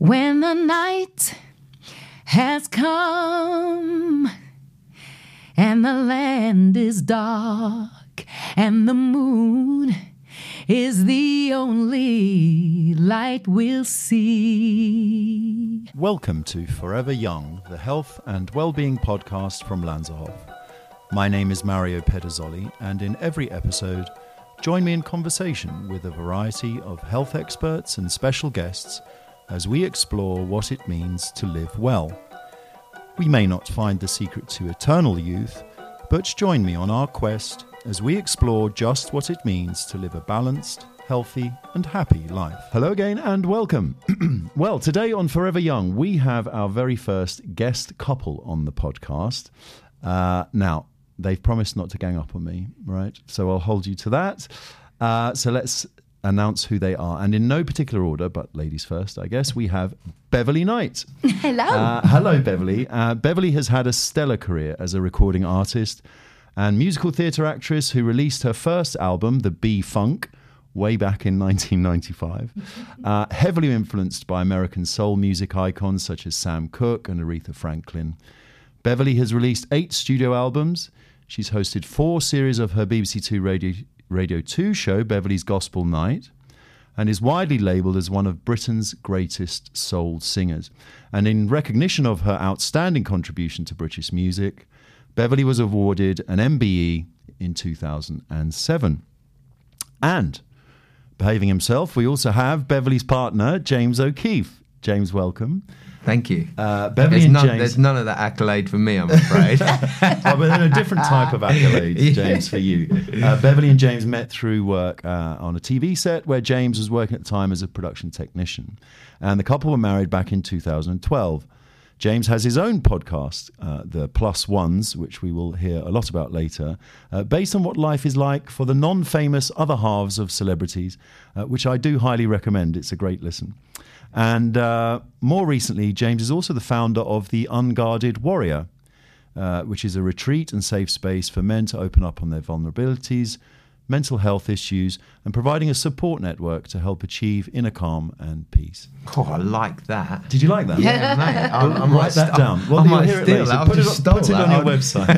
When the night has come and the land is dark and the moon is the only light we'll see. Welcome to Forever Young, the health and well-being podcast from Lanserhof. My name is Mario Pedazoli, and in every episode, join me in conversation with a variety of health experts and special guests as we explore what it means to live well. We may not find the secret to eternal youth, but join me on our quest as we explore just what it means to live a balanced, healthy and happy life. Hello again and welcome. Well, today on Forever Young, we have our very first guest couple on the podcast. Now, they've promised not to gang up on me, right? So I'll hold you to that. So let's announce who they are. And in no particular order, but ladies first, I guess, we have Beverly Knight. Hello. Hello, Beverly. Beverly has had a stellar career as a recording artist and musical theatre actress who released her first album, The B-Funk, way back in 1995, heavily influenced by American soul music icons such as Sam Cooke and Aretha Franklin. Beverly has released 8 studio albums. She's hosted 4 series of her BBC Two Radio 2 show, Beverly's Gospel Night, and is widely labelled as one of Britain's greatest soul singers. And in recognition of her outstanding contribution to British music, Beverly was awarded an MBE in 2007. And behaving himself, we also have Beverly's partner, James O'Keefe. James, welcome. Thank you. Beverly and James. There's none of that accolade for me, I'm afraid. Well, but then a different type of accolade, James, for you. Beverly and James met through work on a TV set where James was working at the time as a production technician. And the couple were married back in 2012. James has his own podcast, The Plus Ones, which we will hear a lot about later, based on what life is like for the non-famous other halves of celebrities, which I do highly recommend. It's a great listen. And more recently, James is also the founder of The Unguarded Warrior, which is a retreat and safe space for men to open up on their vulnerabilities, mental health issues, and providing a support network to help achieve inner calm and peace. Oh, I like that. Did you like that? Yeah, mate. I write that down. Well, you'll hear it later. Put it on your website.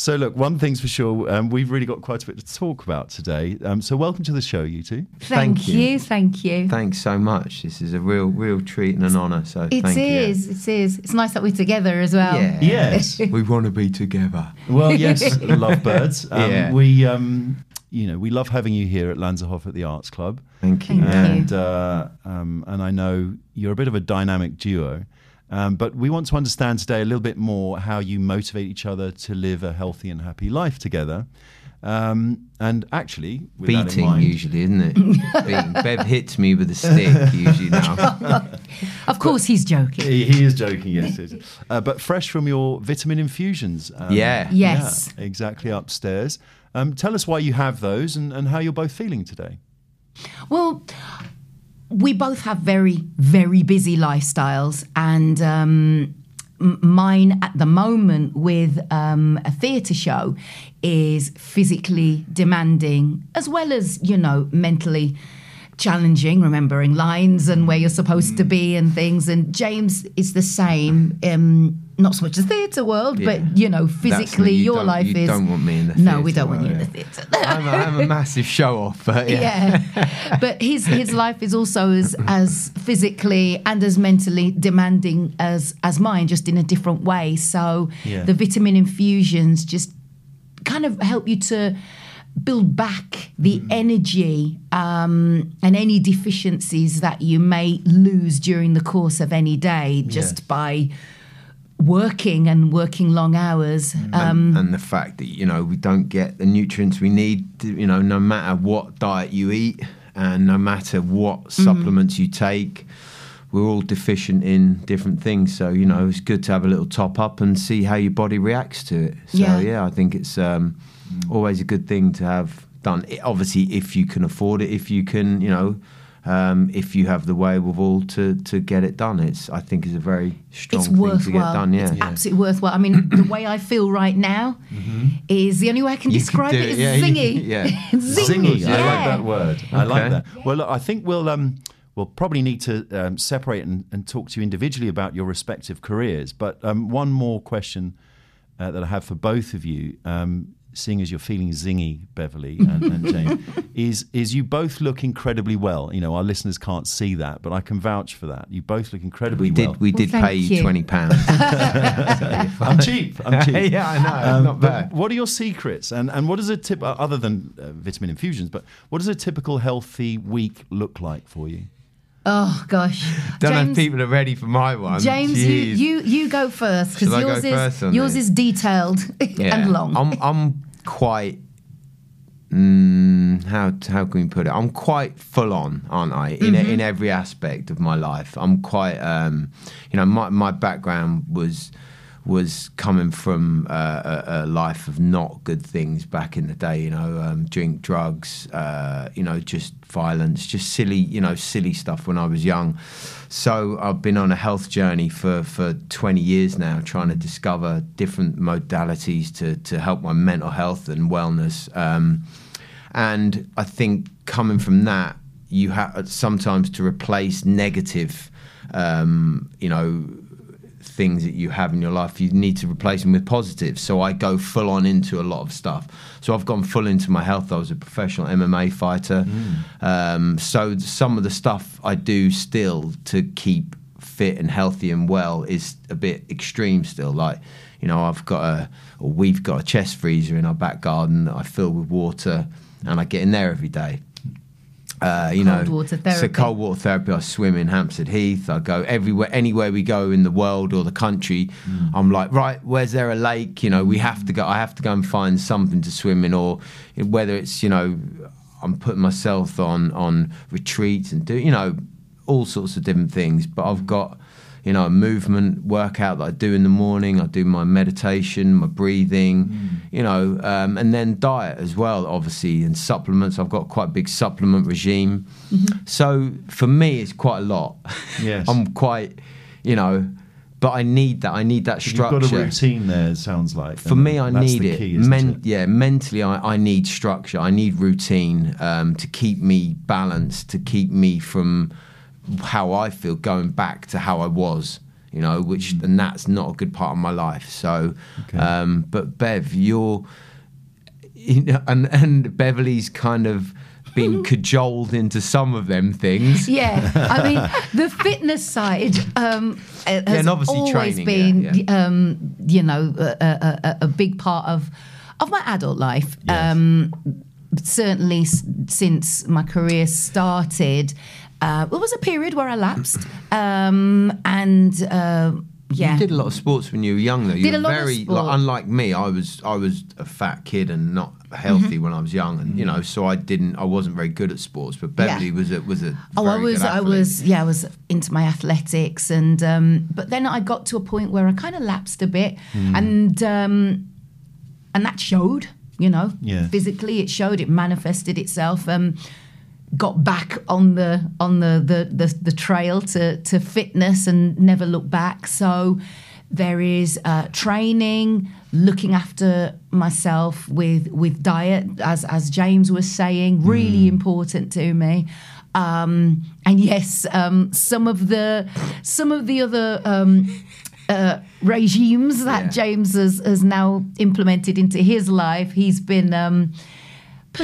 So look, one thing's for sure, we've really got quite a bit to talk about today. So welcome to the show, you two. Thank you. Thanks so much. This is a real treat and an honour. So It is. It's nice that we're together as well. Yeah. Yes. We want to be together. Well, yes, lovebirds. Yeah. We love having you here at Lanserhof at the Arts Club. Thank you. And I know you're a bit of a dynamic duo, but we want to understand today a little bit more how you motivate each other to live a healthy and happy life together. And actually, with beating that in mind, usually, isn't it? Bev hits me with a stick usually now. Of course, he's joking. He is joking, yes. But fresh from your vitamin infusions. Yes. Yeah, exactly, upstairs. Tell us why you have those and how you're both feeling today. Well, we both have very, very busy lifestyles, and mine at the moment with a theatre show is physically demanding as well as, mentally challenging, remembering lines and where you're supposed to be and things. And James is the same, not so much the theatre world, but, physically your life is... You don't want me in the theatre. No, we don't want you in the theatre. I'm a massive show-off, but yeah. But his life is also as physically and as mentally demanding as mine, just in a different way. So the vitamin infusions just kind of help you to build back the energy and any deficiencies that you may lose during the course of any day just by working long hours. And the fact that, we don't get the nutrients we need, no matter what diet you eat and no matter what supplements you take, we're all deficient in different things. So, it's good to have a little top up and see how your body reacts to it. So, I think it's... always a good thing to have done. Obviously, if you can afford it, if you can, if you have the wherewithal to get it done, I think is a very strong thing to get done. Yeah. It's absolutely worthwhile. I mean, the way I feel right now is the only way I can describe it is zingy. Zingy. I like that word. Okay. I like that. Well, look, I think we'll we'll probably need to separate and talk to you individually about your respective careers. But one more question that I have for both of you, seeing as you're feeling zingy, Beverly and James, is you both look incredibly well. You know, our listeners can't see that, but I can vouch for that. You both look incredibly well. We did pay you £20. I'm cheap. Yeah, I know. Not bad. What are your secrets? And what is a tip, other than vitamin infusions, but what does a typical healthy week look like for you? Oh, gosh. Don't know if people are ready for my one. James, you go first, because yours is detailed and long. I'm quite... how can we put it? I'm quite full on, aren't I? In every aspect of my life. I'm quite... my background was coming from a life of not good things back in the day, drink, drugs, just violence, just silly stuff when I was young. So I've been on a health journey for 20 years now, trying to discover different modalities to help my mental health and wellness. And I think coming from that, you have sometimes to replace negative, things that you have in your life, you need to replace them with positives. So I go full on into a lot of stuff. So I've gone full into my health. I was a professional MMA fighter. So some of the stuff I do still to keep fit and healthy and well is a bit extreme still. Like, we've got a chest freezer in our back garden that I fill with water, and I get in there every day. Cold water therapy. I swim in Hampstead Heath. I go anywhere we go in the world or the country. I'm like, right, where's there a lake? We have to go. I have to go and find something to swim in, or whether it's, I'm putting myself on retreats and do, all sorts of different things. But I've got, a movement workout that I do in the morning. I do my meditation, my breathing, and then diet as well, obviously, and supplements. I've got quite a big supplement regime. So for me, it's quite a lot. Yes. I'm quite, but I need that. I need that structure. You've got a routine there, it sounds like. For me, I need it. Mentally, I need structure. I need routine to keep me balanced, to keep me from... how I feel going back to how I was, and that's not a good part of my life. So, but Bev, you're, and Beverly's kind of been cajoled into some of them things. Yeah, I mean, the fitness side has always training, been, a big part of my adult life. Yes. Certainly since my career started. There was a period where I lapsed, You did a lot of sports when you were young, though. You were very, unlike me. I was a fat kid and not healthy when I was young, and so I wasn't very good at sports. But Beverly was a I was into my athletics, and but then I got to a point where I kind of lapsed a bit, and that showed, physically it showed, it manifested itself. Got back on the trail to fitness and never looked back. So there is training, looking after myself with diet, as James was saying, really important to me. And yes, some of the other regimes that James has now implemented into his life, he's been.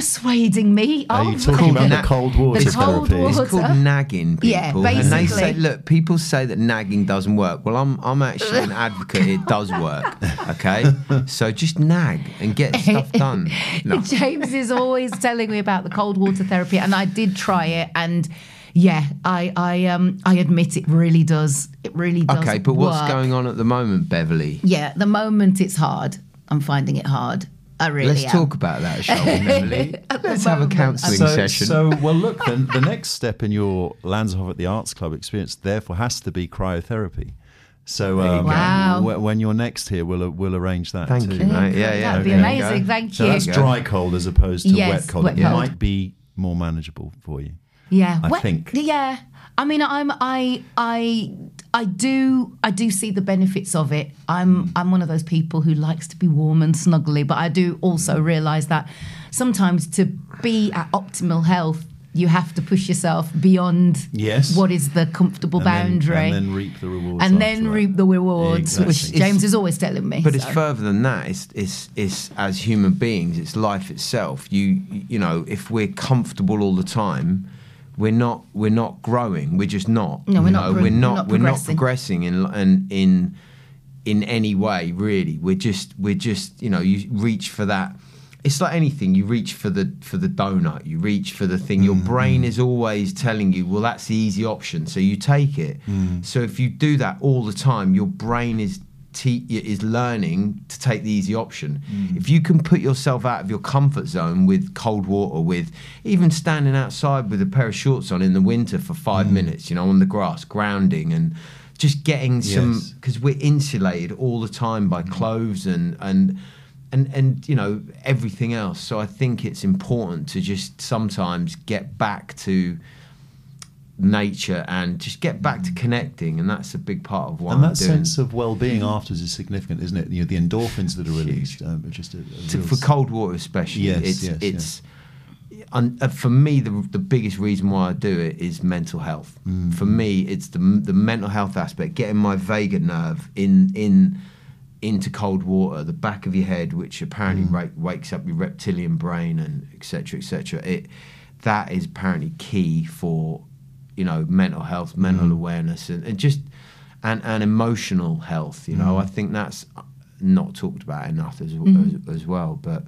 Persuading me. Are you talking about the cold water therapy? It's called nagging, people. Yeah, basically. And they say, look, people say that nagging doesn't work. Well, I'm actually an advocate. It does work, okay? So just nag and get stuff done. No. James is always telling me about the cold water therapy, and I did try it, and I admit it really does. It really does. Okay, but what's going on at the moment, Beverly? Yeah, at the moment it's hard. I'm finding it hard. I really Let's am. Talk about that, shall we, Beverly? Let's have a counselling session. So, well, look, the next step in your Lanserhof at the Arts Club experience, therefore, has to be cryotherapy. So when you're next here, we'll arrange that. Thank you, mate. Yeah, yeah. That'd be amazing. Thank you. So that's dry cold as opposed to wet cold. It might be more manageable for you. Yeah, I think. Yeah, I mean, I do see the benefits of it. I'm one of those people who likes to be warm and snuggly, but I do also realise that sometimes to be at optimal health, you have to push yourself beyond what is the comfortable boundary. And then reap the rewards. Exactly. Which James is always telling me. But it's further than that. It's as human beings, it's life itself. You know, if we're comfortable all the time, we're not growing. We're just not. We're not progressing in any way, really. We're just you know, you reach for that. It's like anything. You reach for the donut. You reach for the thing. Your brain is always telling you, well, that's the easy option, so you take it. So if you do that all the time, your brain is learning to take the easy option. If you can put yourself out of your comfort zone with cold water, with even standing outside with a pair of shorts on in the winter for 5 minutes, you know, on the grass, grounding and just getting some, because we're insulated all the time by clothes and you know, everything else. So I think it's important to just sometimes get back to nature and just get back to connecting, and that's a big part of what I'm doing. And that sense of well-being afterwards is significant, isn't it? You know, the endorphins that are released. For cold water especially. For me, the biggest reason why I do it is mental health. For me, it's the mental health aspect, getting my vagus nerve into cold water, the back of your head, which apparently wakes up your reptilian brain, and etc. That is apparently key for, you know, mental health, mental awareness, and emotional health. You know, I think that's not talked about enough as well. But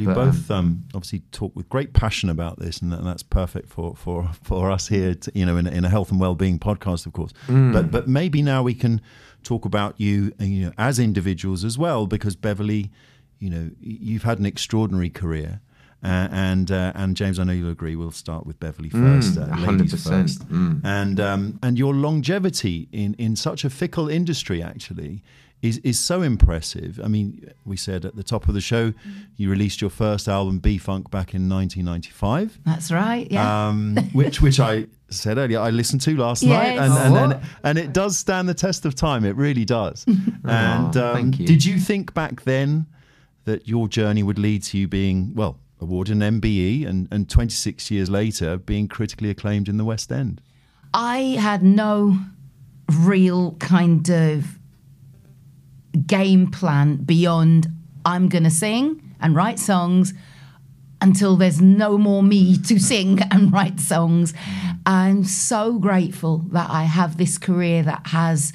you both obviously talk with great passion about this, and that's perfect for us here, to, you know, in a health and well-being podcast, of course. But maybe now we can talk about you know, as individuals as well, because Beverly, you know, you've had an extraordinary career, and James, I know you'll agree. We'll start with Beverly first, 100%. Ladies first. And your longevity in such a fickle industry actually is so impressive. I mean, we said at the top of the show, you released your first album, B-Funk, back in 1995. That's right, yeah. Which I said earlier, I listened to last night. And it does stand the test of time. It really does. Thank you. Did you think back then that your journey would lead to you being, well, awarded an MBE and 26 years later being critically acclaimed in the West End? I had no real kind of game plan beyond I'm going to sing and write songs until there's no more me to sing and write songs. I'm so grateful that I have this career that has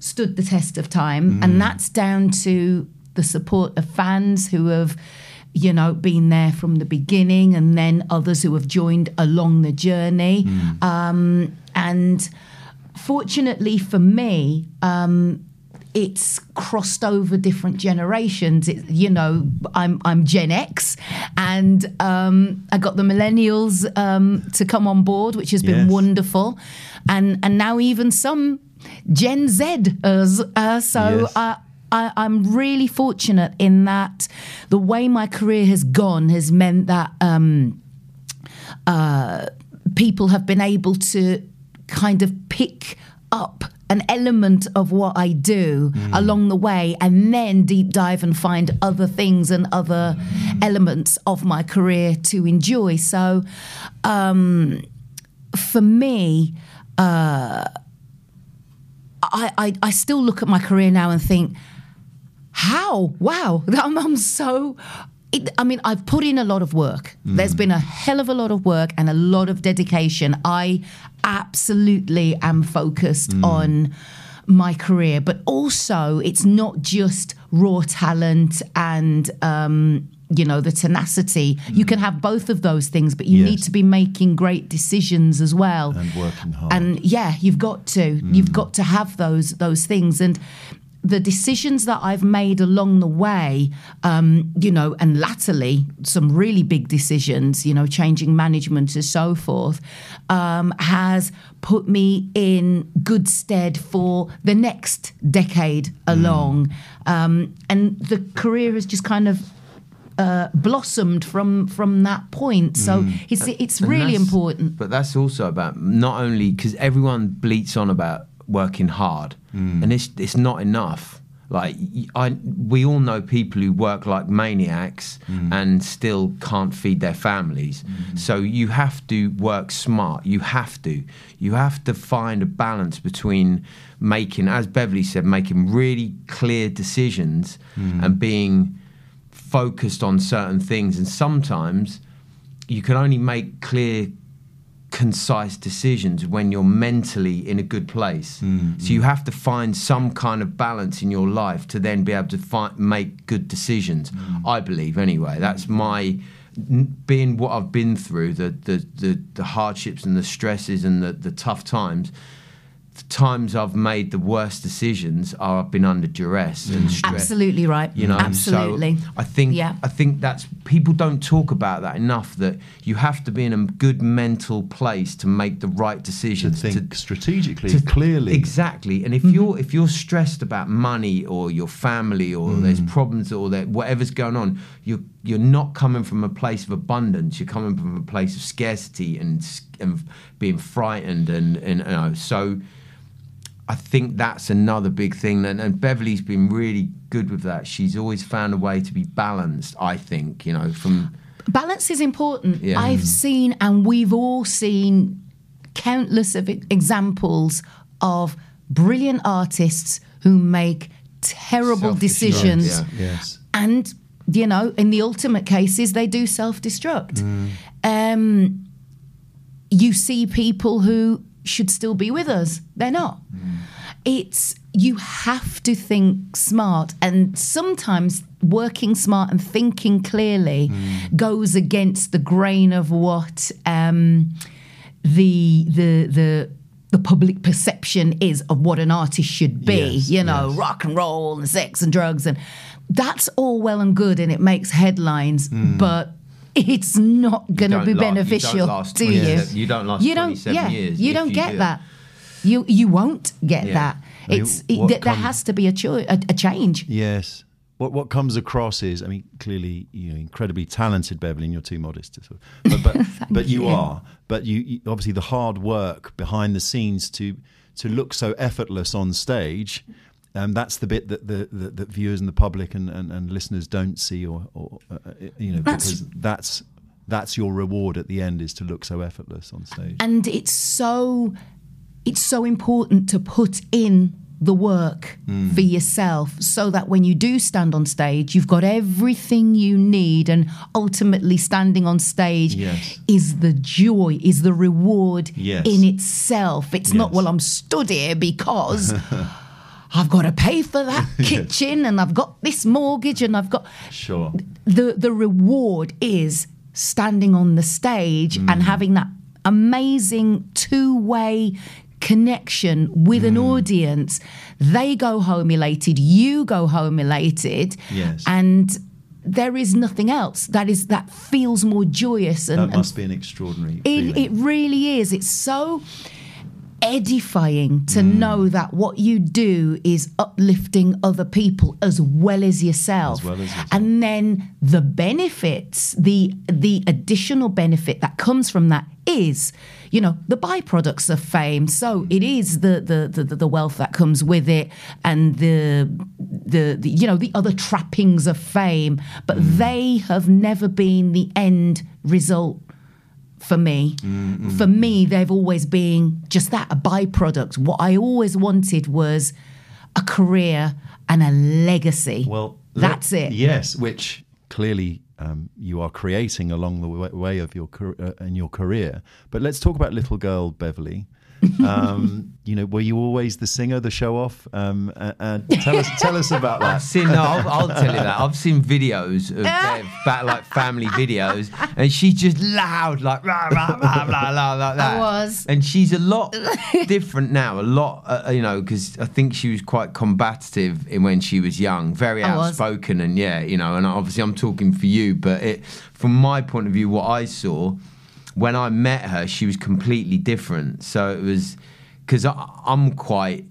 stood the test of time, and that's down to the support of fans who have, you know, been there from the beginning, and then others who have joined along the journey. And fortunately for me, it's crossed over different generations. You know, I'm Gen X, and I got the millennials to come on board, which has been wonderful, and now even some Gen Zers. I'm really fortunate in that the way my career has gone has meant that people have been able to kind of pick up an element of what I do along the way, and then deep dive and find other things and other elements of my career to enjoy. So for me, I still look at my career now and think, how? Wow. I've put in a lot of work. There's been a hell of a lot of work and a lot of dedication. I absolutely am focused on my career, but also it's not just raw talent and, you know, the tenacity. You can have both of those things, but you need to be making great decisions as well. And working hard. And you've got to. You've got to have those things. And the decisions that I've made along the way, you know, and latterly, some really big decisions, you know, changing management and so forth, has put me in good stead for the next decade along. And the career has just kind of blossomed from that point. So it's really important. But that's also about not only, because everyone bleats on about working hard, and it's not enough. Like, we all know people who work like maniacs and still can't feed their families. So you have to work smart. You have to find a balance between making, as Beverly said, making really clear decisions and being focused on certain things. And sometimes you can only make clear, concise decisions when you're mentally in a good place. So you have to find some kind of balance in your life to then be able to make good decisions. I believe, anyway. That's my being what I've been through, the hardships and the stresses and the tough times. The times I've made the worst decisions are I've been under duress and stress. Absolutely right. You know, absolutely. So I think that's, people don't talk about that enough, that you have to be in a good mental place to make the right decisions. To think strategically, clearly. Exactly. And if you're stressed about money or your family or there's problems or whatever's going on, you're not coming from a place of abundance. You're coming from a place of scarcity and being frightened and you know. So I think that's another big thing. And Beverly's been really good with that. She's always found a way to be balanced, I think, you know. Balance is important. Yeah. I've seen, and we've all seen, countless of examples of brilliant artists who make terrible decisions. Yeah. Yes. And, you know, in the ultimate cases, they do self-destruct. You see people who should still be with us. They're not. It's, you have to think smart, and sometimes working smart and thinking clearly goes against the grain of what the public perception is of what an artist should be. Rock and roll and sex and drugs, and that's all well and good, and it makes headlines, but it's not going to be beneficial. You don't last 27 years. You don't get that. You won't get that. There has to be a change. Yes. What comes across is, I mean, clearly you're incredibly talented, Beverly, and you're too modest. But you are. But you obviously the hard work behind the scenes to look so effortless on stage. That's the bit that the viewers and the public and listeners don't see, because that's your reward at the end, is to look so effortless on stage. And it's so important to put in the work for yourself, so that when you do stand on stage, you've got everything you need, and ultimately standing on stage is the joy, is the reward in itself. It's not, well, I'm stood here because I've got to pay for that kitchen and I've got this mortgage and I've got... Sure. The reward is standing on the stage and having that amazing two-way connection with an audience. They go home elated, you go home elated, and there is nothing else that feels more joyous. And that must be an extraordinary feeling. It really is. It's so... edifying to know that what you do is uplifting other people as well as yourself. And then the benefits, the additional benefit that comes from that is, you know, the byproducts of fame. So it is the wealth that comes with it, and the you know, the other trappings of fame, but they have never been the end result. For me, they've always been just that, a byproduct. What I always wanted was a career and a legacy. Well, that's it. Yes, which clearly you are creating along the way of your career. But let's talk about little girl Beverly. You know, were you always the singer, the show-off? Tell us about that. I'll tell you that. I've seen videos of Bev, like family videos, and she's just loud, like rah, rah, rah, rah, rah, like that. I was. And she's a lot different now, because I think she was quite combative when she was young, very outspoken, and and obviously I'm talking for you, but from my point of view, what I saw... when I met her, she was completely different. So it was, because I'm quite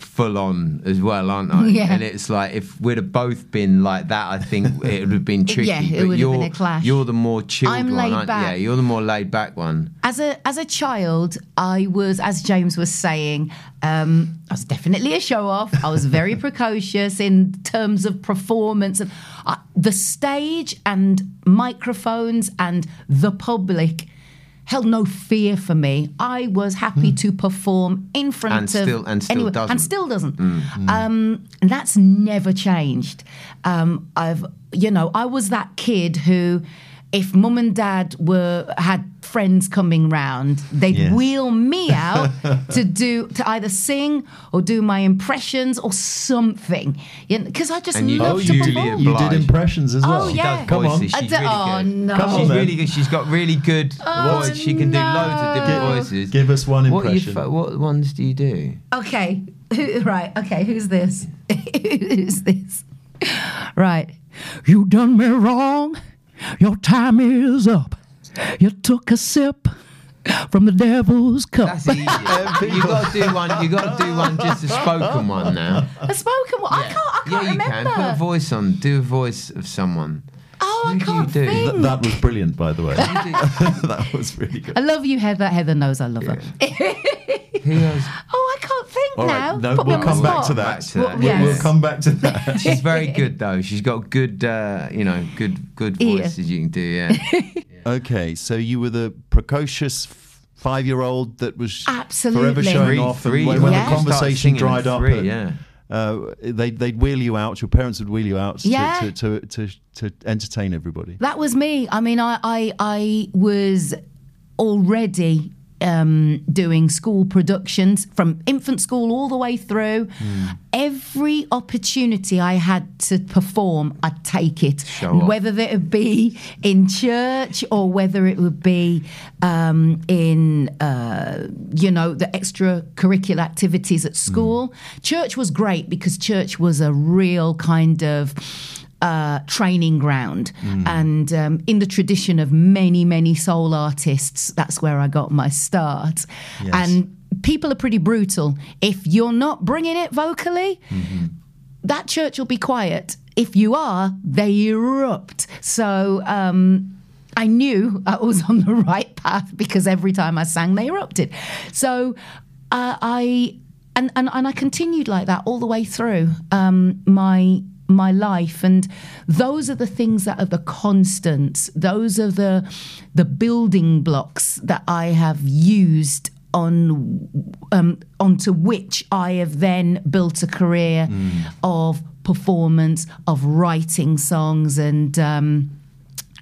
full on as well, aren't I? Yeah. And it's like, if we'd have both been like that, I think it would have been tricky. Yeah, it would have been a clash. You're the more chilled one, aren't you? Yeah, you're the more laid back one. As a child, I was, as James was saying, I was definitely a show off. I was very precocious in terms of performance. And the stage and microphones and the public held no fear for me. I was happy to perform in front of anyone, and still doesn't. Mm-hmm. And that's never changed. I was that kid who, if mum and dad had friends coming round, they'd wheel me out to either sing or do my impressions or something. Because I just loved to perform. You did impressions as well. Oh yeah, come on. She's really good. She's got really good voice. She can do loads of different voices. Give us one impression. What ones do you do? Okay, who's this? Who's this? Right, you done me wrong. Your time is up. You took a sip from the devil's cup. That's easy. You got to do one, just a spoken one now. A spoken one? Yeah. I can't remember. Yeah, you can. Put a voice on. Do a voice of someone. Oh, I can't think. That was brilliant, by the way. That was really good. I love you, Heather. Heather knows I love her. I can't think now. Right, no, we'll come back to that. We'll come back to that. She's very good, though. She's got good, good voices you can do, Okay, so you were the precocious five-year-old that was forever showing off. When the conversation dried up. They'd wheel you out. Your parents would wheel you out to entertain everybody. That was me. I mean, I was already doing school productions from infant school all the way through. Mm. Every opportunity I had to perform, I'd take it. Whether that would be in church or whether it would be in the extracurricular activities at school. Mm. Church was great because church was a real kind of training ground. Mm. And in the tradition of many, many soul artists, that's where I got my start. Yes. And people are pretty brutal. If you're not bringing it vocally, that church will be quiet. If you are, they erupt. So I knew I was on the right path because every time I sang, they erupted. So I continued like that all the way through my life, and those are the things that are the constants. Those are the building blocks that I have used onto which I have then built a career of performance, of writing songs, and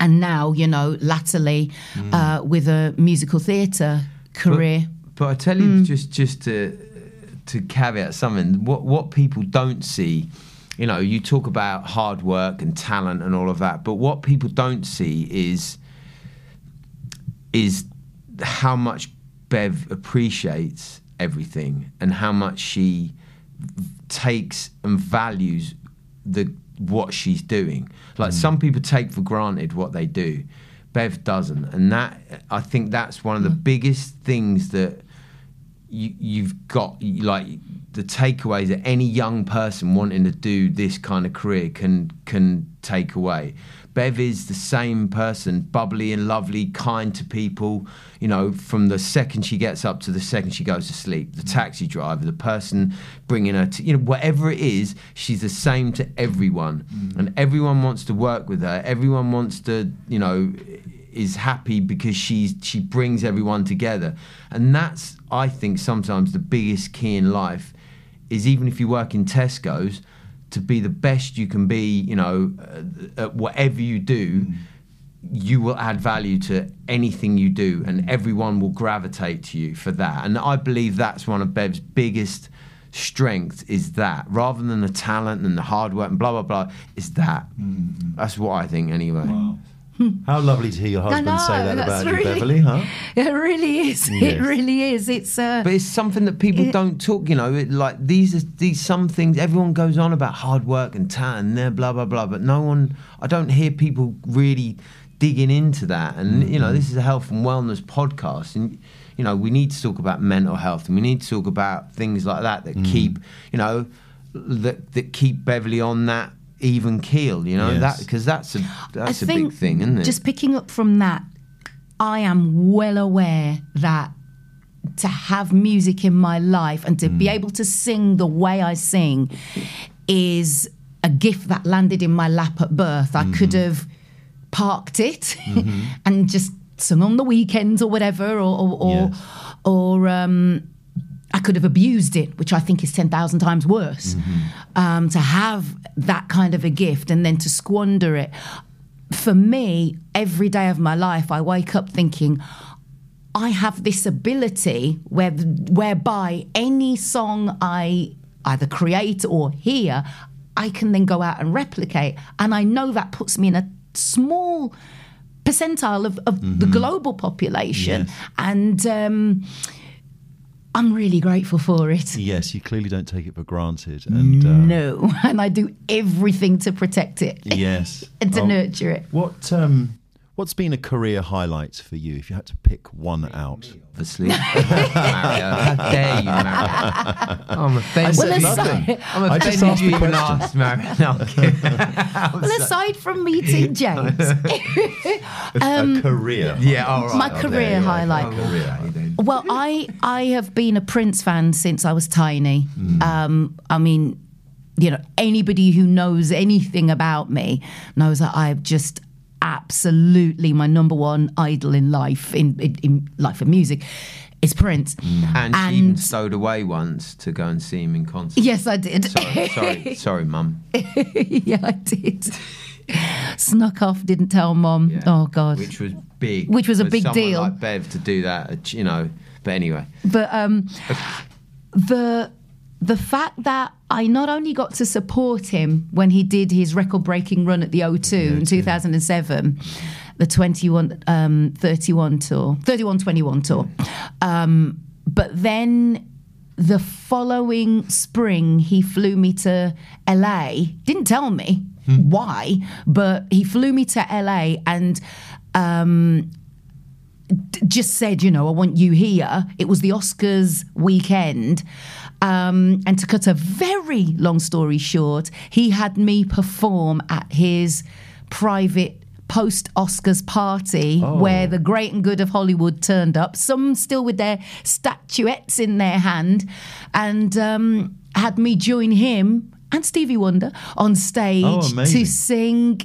now latterly with a musical theatre career. But I tell you, just to caveat something, what people don't see. You know, you talk about hard work and talent and all of that, but what people don't see is how much Bev appreciates everything and how much she takes and values what she's doing. Like some people take for granted what they do. Bev doesn't, and I think that's one of the biggest things that you've got, like, the takeaways that any young person wanting to do this kind of career can take away. Bev is the same person, bubbly and lovely, kind to people, from the second she gets up to the second she goes to sleep. The taxi driver, the person bringing her to, whatever it is, she's the same to everyone. Mm. And everyone wants to work with her. Everyone wants to, is happy because she brings everyone together. And that's, I think, sometimes the biggest key in life is, even if you work in Tesco's, to be the best you can be, at whatever you do, you will add value to anything you do, and everyone will gravitate to you for that. And I believe that's one of Bev's biggest strengths, is that, rather than the talent and the hard work and blah, blah, blah, is that. Mm. That's what I think anyway. Wow. How lovely to hear your husband say that about you, Beverly, huh? It really is. Yes. It really is. It's but it's something that people don't talk. Some things everyone goes on about, hard work and talent, blah blah blah. But no one, I don't hear people really digging into that. And this is a health and wellness podcast, and you know, we need to talk about mental health, and we need to talk about things like that that keep, you know, that keep Beverly on that even keel, you know, that, because that's a big thing, isn't it? Just picking up from that, I am well aware that to have music in my life and to be able to sing the way I sing is a gift that landed in my lap at birth. I could have parked it and just sung on the weekends or whatever, or I could have abused it, which I think is 10,000 times worse. To have that kind of a gift and then to squander it. For me, every day of my life, I wake up thinking, I have this ability whereby any song I either create or hear, I can then go out and replicate. And I know that puts me in a small percentile of the global population. Yes. And I'm really grateful for it. Yes, you clearly don't take it for granted. And no, and I do everything to protect it. Yes. And to nurture it. What's been a career highlight for you, if you had to pick one out? Obviously. Mario, how dare you, Mario? I'm offended. I just asked you and asked, Mario. No, aside from meeting James. A career. Yeah, all right. My career highlight. Well, I have been a Prince fan since I was tiny. I mean, you know, anybody who knows anything about me knows that I've just... absolutely my number one idol in life, in life and music, is Prince. And she even stowed away once to go and see him in concert. Yes, I did. Sorry, Mum. Yeah, I did. Snuck off, didn't tell Mum. Yeah. Oh, God. Which was big. Which was a big deal. Like Bev to do that, you know. But anyway. But the fact that I not only got to support him when he did his record-breaking run at the O2 in 2007, the 31-21 tour, but then the following spring he flew me to LA. Didn't tell me why, but he flew me to LA and just said, you know, I want you here. It was the Oscars weekend. And to cut a very long story short, he had me perform at his private post-Oscars party where the great and good of Hollywood turned up, some still with their statuettes in their hand, and had me join him and Stevie Wonder on stage to sing...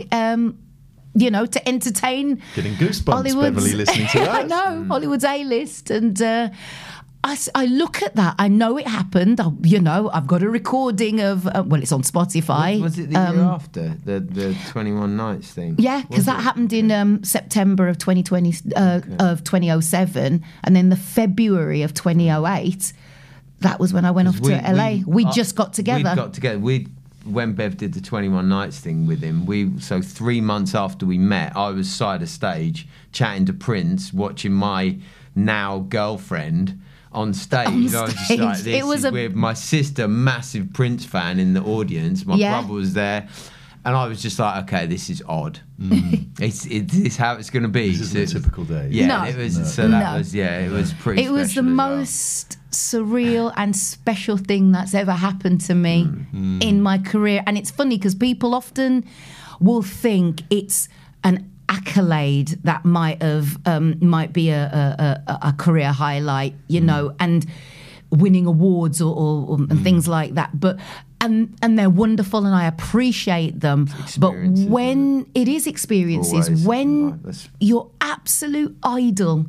you know, to entertain. Getting goosebumps, Hollywood's, Beverly, listening to that. I know, Hollywood's A-list. And I look at that. I know it happened. You know, I've got a recording of, well, it's on Spotify. Was it the year after, the 21 Nights thing? Yeah, because that happened in September of 2007. And then the February of 2008, that was when I went off to LA. We just got together. We got together. When Bev did the 21 Nights thing with him, 3 months after we met, I was side of stage chatting to Prince, watching my now girlfriend on stage. I was just like, this is weird. My sister, massive Prince fan, in the audience. My brother was there. And I was just like, okay, this is odd. It's how it's going to be. This isn't a typical day. Yeah, it was pretty special. It was the most surreal and special thing that's ever happened to me in my career. And it's funny because people often will think it's an accolade that might be a career highlight, you know, and winning awards or things like that. But... And they're wonderful and I appreciate them. But when it is experiences, always. When your absolute idol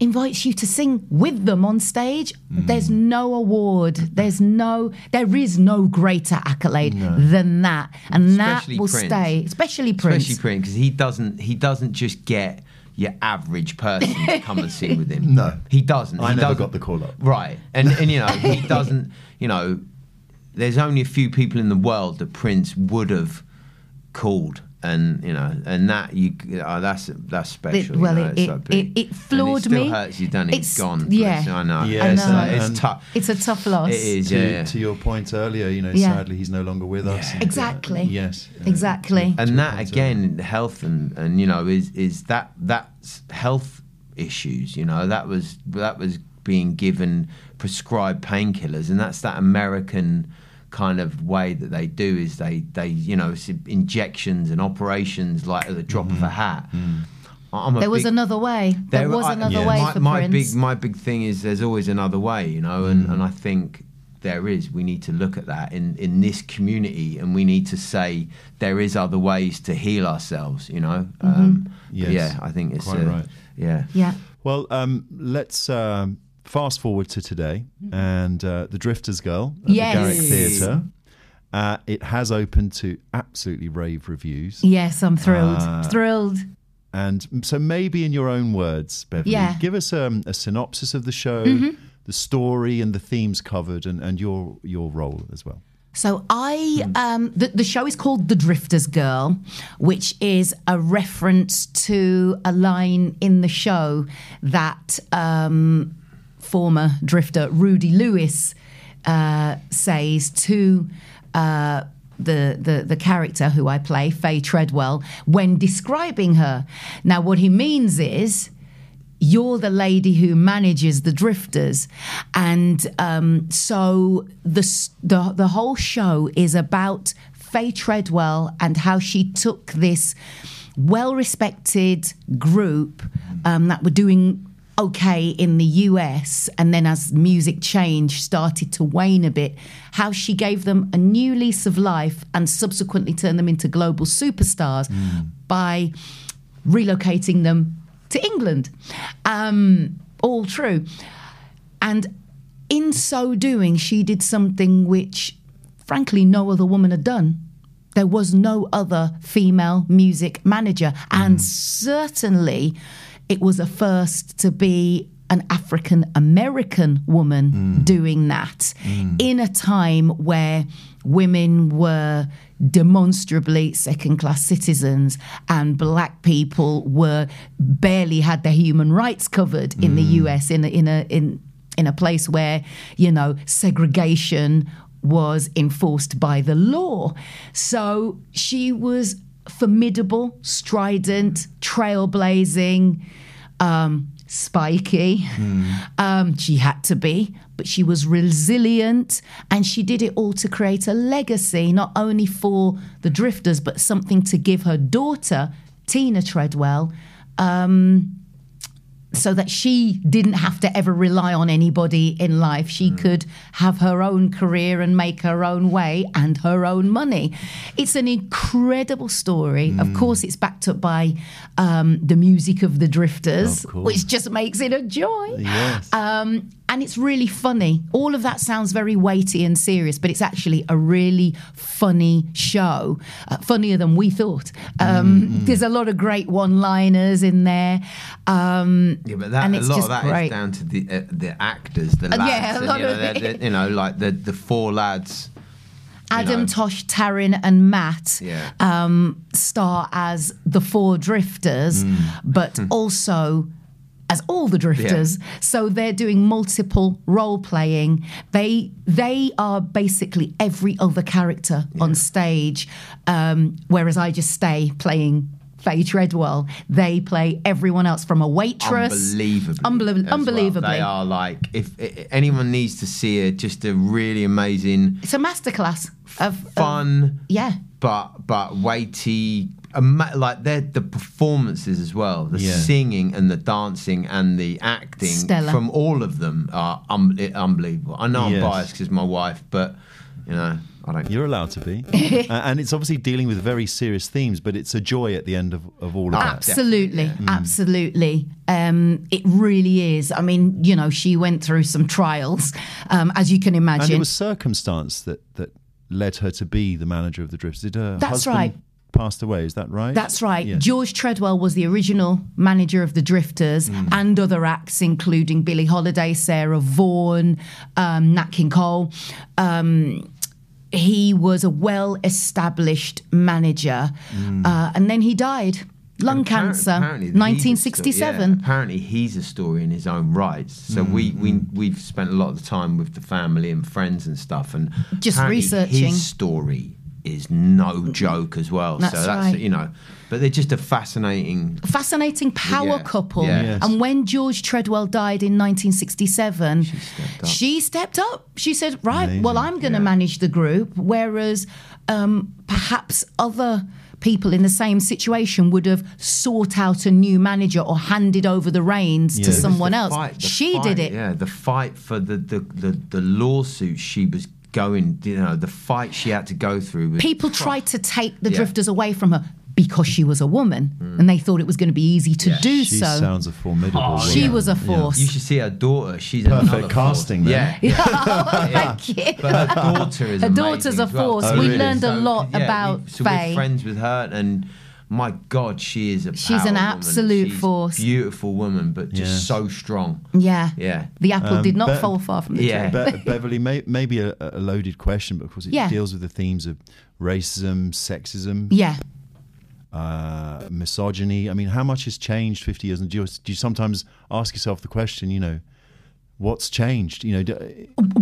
invites you to sing with them on stage, there's no award. There is no greater accolade than that. And especially that will Prince. Stay. Especially Prince. Especially Prince, because he doesn't just get your average person to come and sing with him. No. He doesn't. I never got the call up. Right. And you know, he doesn't, you know, there's only a few people in the world that Prince would have called, and you know, and that that's special. It floored me. It still hurts you, doesn't it? It's gone. Yeah, I know. Yes, I know. It's tough. It's a tough loss. It is. To your point earlier, you know, sadly he's no longer with us. Yeah. Exactly. Yes. Exactly. And that again, health and you know, is that health issues. You know, that was being given prescribed painkillers, and that's that American kind of way that they do is they you know, injections and operations like at the drop of a hat. There was another way for Prince. My big thing is there's always another way, you know, and I think there is. We need to look at that in this community, and we need to say there is other ways to heal ourselves, you know. Yeah, I think it's quite right. Yeah. Well, let's fast forward to today and The Drifters' Girl at the Garrick Theatre. It has opened to absolutely rave reviews. Yes, I'm thrilled. And so maybe in your own words, Beverly, give us a synopsis of the show, the story and the themes covered, and your role as well. So the show is called The Drifters' Girl, which is a reference to a line in the show that former drifter Rudy Lewis says to the character who I play, Faye Treadwell, when describing her. Now, what he means is, you're the lady who manages the drifters, and so the whole show is about Faye Treadwell and how she took this well-respected group that were doing okay in the US, and then as music change started to wane a bit, how she gave them a new lease of life and subsequently turned them into global superstars by relocating them to England. All true. And in so doing, she did something which, frankly, no other woman had done. There was no other female music manager. And certainly, it was a first to be an African-American woman doing that in a time where women were demonstrably second-class citizens and black people were barely had their human rights covered in the US in a place where, you know, segregation was enforced by the law. So she was formidable, strident, trailblazing, spiky. She had to be, but she was resilient, and she did it all to create a legacy, not only for the drifters, but something to give her daughter, Tina Treadwell, so that she didn't have to ever rely on anybody in life. She could have her own career and make her own way and her own money. It's an incredible story. Of course, it's backed up by the music of the Drifters, which just makes it a joy. Yes. And it's really funny. All of that sounds very weighty and serious, but it's actually a really funny show, funnier than we thought. There's a lot of great one-liners in there. Yeah, but a lot of that is down to the actors, the lads. The four lads. Adam, Tosh, Taryn and Matt star as the four drifters, but also as all the drifters. So they're doing multiple role-playing. They are basically every other character on stage, whereas I just stay playing Faye Treadwell. They play everyone else, from a waitress. Unbelievably. Well. They are like, if anyone needs to see it, just a really amazing... It's a masterclass of... Fun. But weighty... Like the performances as well, the singing and the dancing and the acting from all of them are unbelievable. I know I'm biased because my wife, but you know, I don't. You're allowed to be, and it's obviously dealing with very serious themes, but it's a joy at the end of all of that. Absolutely. It really is. I mean, you know, she went through some trials, as you can imagine. And it was circumstance that led her to be the manager of the Drifts. Did her husband passed away, is that right? That's right. Yes. George Treadwell was the original manager of the Drifters and other acts, including Billie Holiday, Sarah Vaughan, Nat King Cole. He was a well-established manager, and then he died. Lung cancer, apparently 1967. Apparently he's a story in his own right. So we've spent a lot of the time with the family and friends and stuff, and just researching his story is no joke as well. That's right. You know, but they're just a fascinating power couple. Yeah. Yes. And when George Treadwell died in 1967, she stepped up. She said, right, amazing. Well, I'm going to manage the group, whereas perhaps other people in the same situation would have sought out a new manager or handed over the reins to someone else. She did it. Yeah, the fight for the lawsuit she was going, you know, the fight she had to go through. People tried to take the Drifters away from her because she was a woman, and they thought it was going to be easy to do so. She sounds a formidable woman. She was a force. You should see her daughter. She's perfect casting, then. Yeah. Thank you. But her daughter is amazing. Her daughter's a force. Oh, really? We learned a lot about Faye. So we're friends with her, and my God, she is a power woman. She's an absolute force. Beautiful woman, but just so strong. Yeah. Yeah. The apple did not fall far from the tree. Beverly, maybe a loaded question, but of course it deals with the themes of racism, sexism. Yeah. Misogyny. I mean, how much has changed 50 years? And do you sometimes ask yourself the question, you know, what's changed? You know,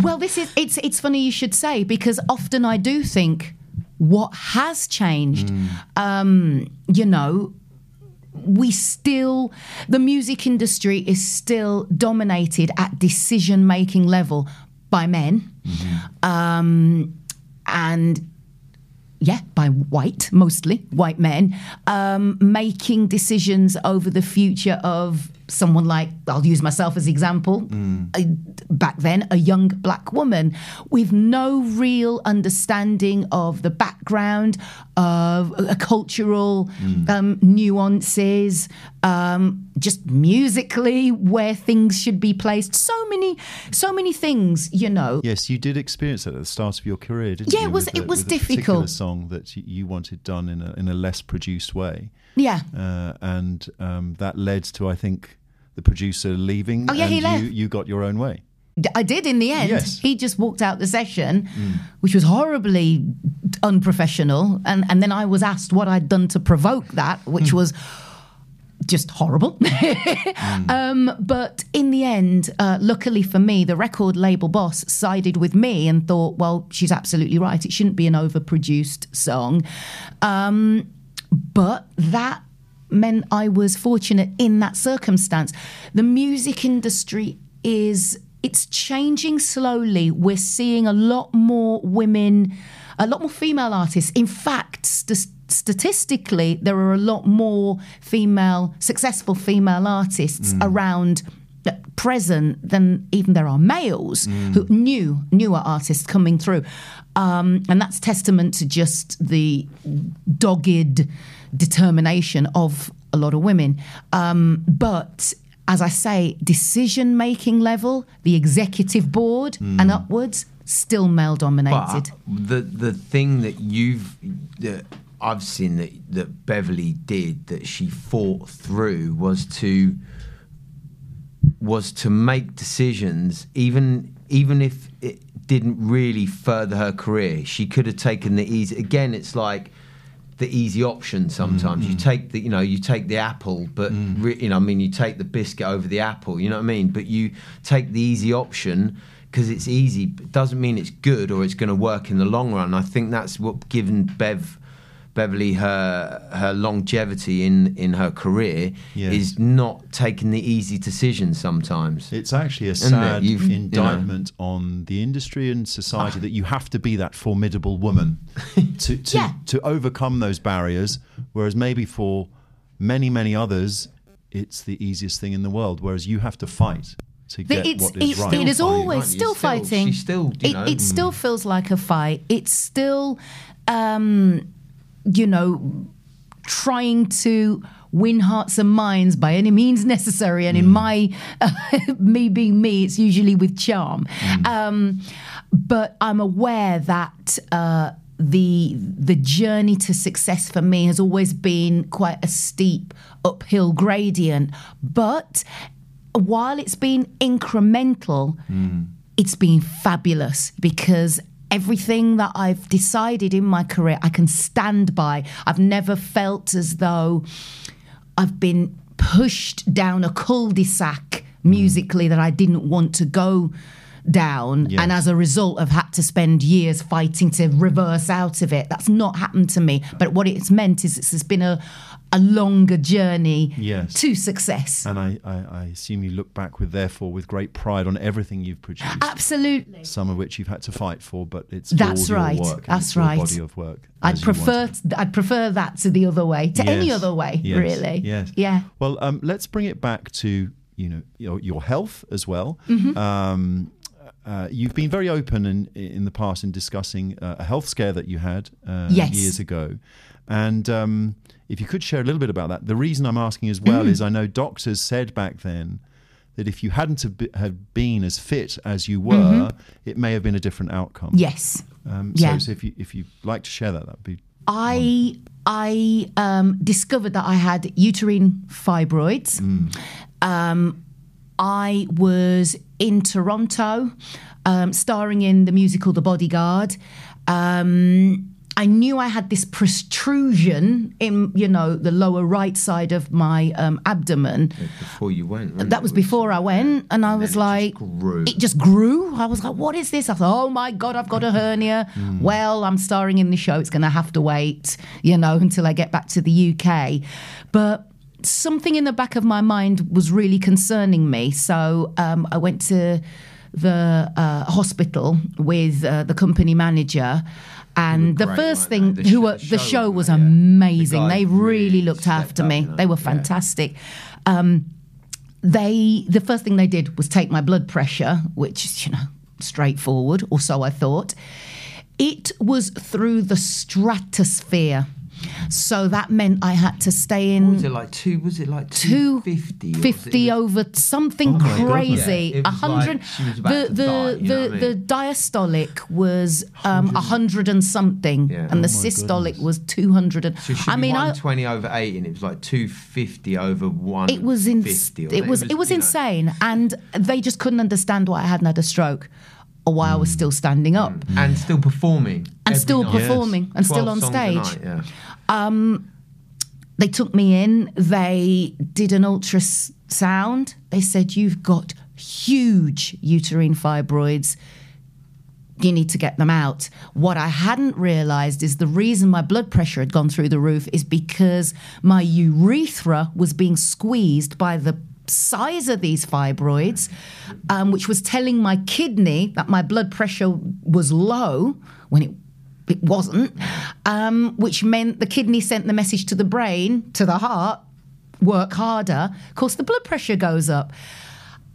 well, it's funny you should say, because often I do think, what has changed? You know, the music industry is still dominated at decision-making level by men, and by mostly white men, making decisions over the future of someone like, I'll use myself as example, back then, a young black woman with no real understanding of the background, of cultural nuances, just musically where things should be placed. So many things, you know. Yes, you did experience that at the start of your career, didn't you? Yeah, it was difficult. A song that you wanted done in a less produced way. Yeah. And that led to, I think, the producer leaving. Oh, yeah, and he left. You got your own way. I did in the end. Yes. He just walked out the session, which was horribly unprofessional. And then I was asked what I'd done to provoke that, which was just horrible. But in the end, luckily for me, the record label boss sided with me and thought, well, she's absolutely right. It shouldn't be an overproduced song. But that meant I was fortunate in that circumstance. The music industry it's changing slowly. We're seeing a lot more women, a lot more female artists. In fact, statistically, there are a lot more successful female artists around at present than even there are males, who newer artists coming through. And that's testament to just the dogged determination of a lot of women. But as I say, decision-making level, the executive board and upwards, still male-dominated. But the thing that I've seen that Beverly did, that she fought through, was to make decisions, even if it didn't really further her career. She could have taken the easy. Again, it's like the easy option sometimes. You take the, you know, apple, but you know, I mean, you take the biscuit over the apple. You know what I mean? But you take the easy option because it's easy. It doesn't mean it's good or it's going to work in the long run. I think that's what given Beverly her longevity in her career is not taking the easy decision sometimes. It's actually a sad indictment on the industry and society that you have to be that formidable woman to overcome those barriers, whereas maybe for many, many others, it's the easiest thing in the world, whereas you have to fight. It is always still fighting. She's still, it still feels like a fight. It's still... you know, trying to win hearts and minds by any means necessary. And in my, me being me, it's usually with charm. But I'm aware that the journey to success for me has always been quite a steep uphill gradient. But while it's been incremental, it's been fabulous, because everything that I've decided in my career, I can stand by. I've never felt as though I've been pushed down a cul-de-sac musically that I didn't want to go down, and as a result have had to spend years fighting to reverse out of it. That's not happened to me. But what it's meant is it's been a longer journey to success. And I assume you look back with, therefore, with great pride on everything you've produced. Absolutely. Some of which you've had to fight for, but it's all your work. That's right. Your body of work. I'd prefer that to the other way, to any other way, really. Yes. Yeah. Well, let's bring it back to, your health as well. Mm-hmm. You've been very open in the past in discussing a health scare that you had years ago. And if you could share a little bit about that. The reason I'm asking as well is I know doctors said back then that if you hadn't have been as fit as you were, it may have been a different outcome. Yes. So if you'd like to share that, that'd be wonderful. I discovered that I had uterine fibroids. I was in Toronto, starring in the musical The Bodyguard. I knew I had this protrusion in, the lower right side of my abdomen. Before you went, right? That was before I went. And I was like, it just grew. I was like, what is this? I thought, oh my God, I've got a hernia. Well, I'm starring in the show. It's going to have to wait, until I get back to the UK. But something in the back of my mind was really concerning me. So I went to the hospital with the company manager. And the first thing, the show was amazing. They really looked after me. They were fantastic. The first thing they did was take my blood pressure, which is, straightforward, or so I thought. It was through the stratosphere. So that meant I had to stay in. Was it like 250? 50 over something crazy. 100. The diastolic was 100 and something, and the systolic was 200. So I mean, 120 over 8, and it was like 250 over 1. It was insane, and they just couldn't understand why I hadn't had a stroke. While I was still standing up and still performing and still on stage night, they took me in, they did an ultrasound, they said you've got huge uterine fibroids, you need to get them out. What I hadn't realised is the reason my blood pressure had gone through the roof is because my urethra was being squeezed by the size of these fibroids, which was telling my kidney that my blood pressure was low when it wasn't, which meant the kidney sent the message to the brain, to the heart, work harder. Of course, the blood pressure goes up.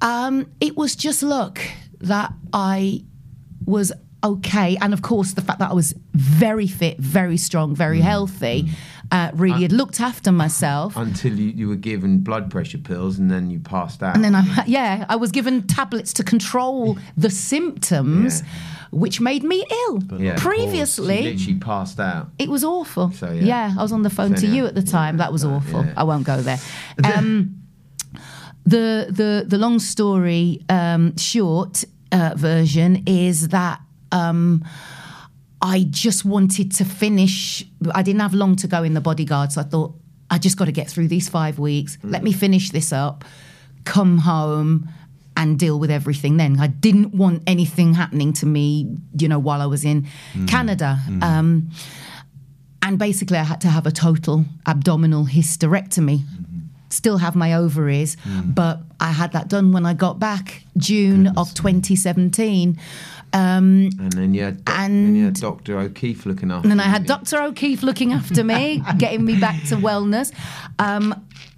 It was just luck that I was okay. And of course, the fact that I was very fit, very strong, very healthy, really had looked after myself. Until you were given blood pressure pills and then you passed out. And then I was given tablets to control the symptoms, which made me ill. But previously, you literally passed out. It was awful. So, I was on the phone to you at the time. That was awful. Yeah. I won't go there. The long story short version is that I just wanted to finish. I didn't have long to go in The Bodyguard, so I thought, I just got to get through these 5 weeks. Let me finish this up, come home and deal with everything then. I didn't want anything happening to me, while I was in Canada. And basically, I had to have a total abdominal hysterectomy. Still have my ovaries, but I had that done when I got back, June of 2017. And then you had Dr. O'Keefe looking after me. And then I had Dr. O'Keefe looking after me, getting me back to wellness.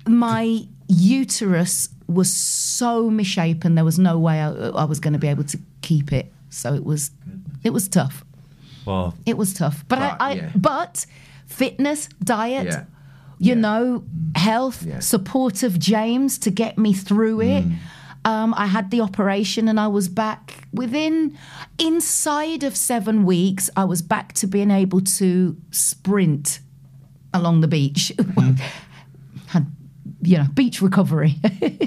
My uterus was so misshapen, there was no way I was going to be able to keep it. So it was tough. Well, it was tough. But fitness, diet, health, support of James to get me through it. I had the operation and I was back inside of 7 weeks, I was back to being able to sprint along the beach. Had, beach recovery.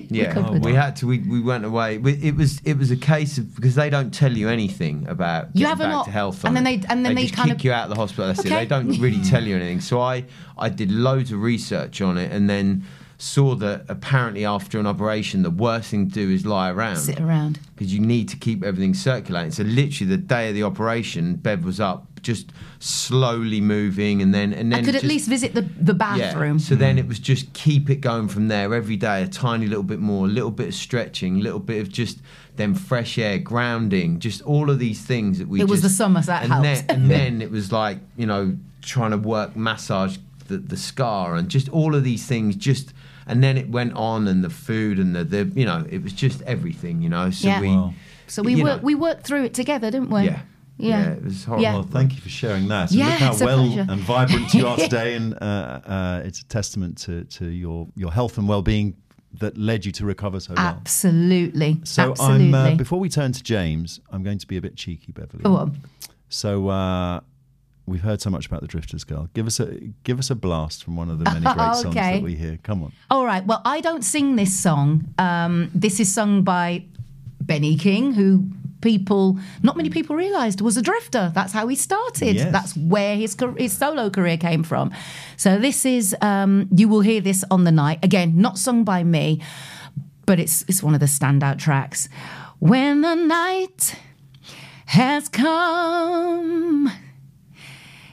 We had to, we went away. It was a case of, because they don't tell you anything about getting back to health. And then they just kind of kick you out of the hospital. That's it. They don't really tell you anything. So I did loads of research on it and then saw that apparently after an operation, the worst thing to do is lie around. Sit around. Because you need to keep everything circulating. So literally the day of the operation, Bev was up just slowly moving, and then I could at least visit the bathroom. Yeah. So then it was just keep it going from there every day, a tiny little bit more, a little bit of stretching, a little bit of just then fresh air, grounding, just all of these things that we. It was the summer, so that helped. And then it was like, you know, trying to work massage the scar and just all of these things. Just and then it went on, and the food and the you know, it was just everything, you know. So yeah. we worked through it together, didn't we? Yeah. Yeah. Yeah, it was horrible. Yeah. Well, thank you for sharing that. Yeah, look how well and vibrant you are today, and it's a testament to your health and well-being that led you to recover so well. Absolutely. So absolutely. I'm before we turn to James, I'm going to be a bit cheeky, Beverly. Go on. So we've heard so much about the Drifters' Girl. Give us a blast from one of the many great songs that we hear. Come on. All right. Well, I don't sing this song. This is sung by Ben E. King, who. Not many people realised was a drifter. That's how he started. Yes. That's where his solo career came from. So this is, you will hear this on the night. Again, not sung by me, but it's one of the standout tracks. When the night has come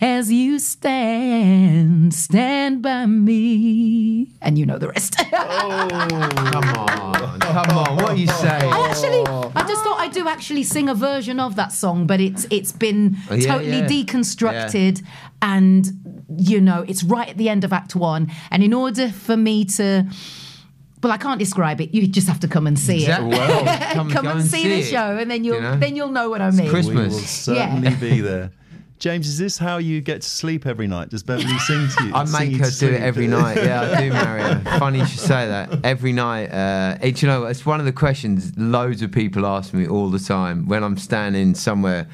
as you stand by me. And you know the rest. Oh, come on, what are you saying? I just thought I do actually sing a version of that song, but it's been deconstructed and, you know, it's right at the end of Act 1. And in order for me to... Well, I can't describe it. You just have to come and see it. Well, come and see the show, and then you'll know what I mean. It's Christmas. We will certainly be there. James, is this how you get to sleep every night? Does Beverly sing to you? I make her do it every night. Yeah, I do, Mario. Funny you should say that. Every night. You know, it's one of the questions loads of people ask me all the time when I'm standing somewhere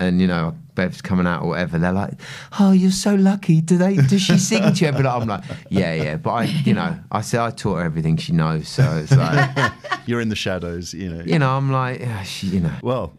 and, you know, Bev's coming out or whatever. They're like, oh, you're so lucky. Does she sing to you? But I'm like, yeah. But, I taught her everything she knows. So it's like... You're in the shadows, you know. You know, I'm like, you know. Well,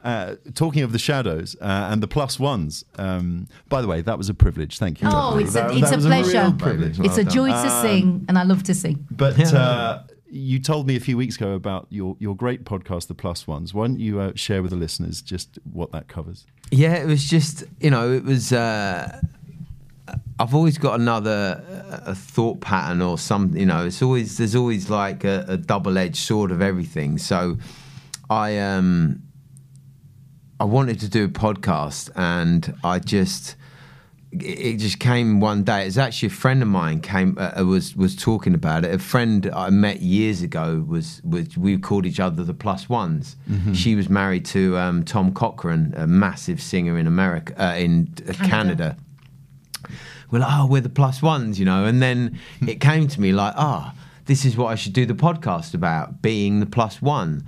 talking of the shadows and the Plus Ones, by the way, that was a privilege. Thank you. Oh, it's a pleasure. A real privilege. It's a joy to sing, and I love to sing. But you told me a few weeks ago about your great podcast, The Plus Ones. Why don't you share with the listeners just what that covers? Yeah, it was just, you know, it was... I've always got another thought pattern or something, you know, there's always like a double-edged sword of everything. So I wanted to do a podcast, and it just came one day. It's actually a friend of mine came, was talking about it. A friend I met years ago we called each other the Plus Ones. Mm-hmm. She was married to Tom Cochran, a massive singer in America, in Canada. We're like, we're the Plus Ones, you know. And then it came to me like, this is what I should do the podcast about, being the Plus One.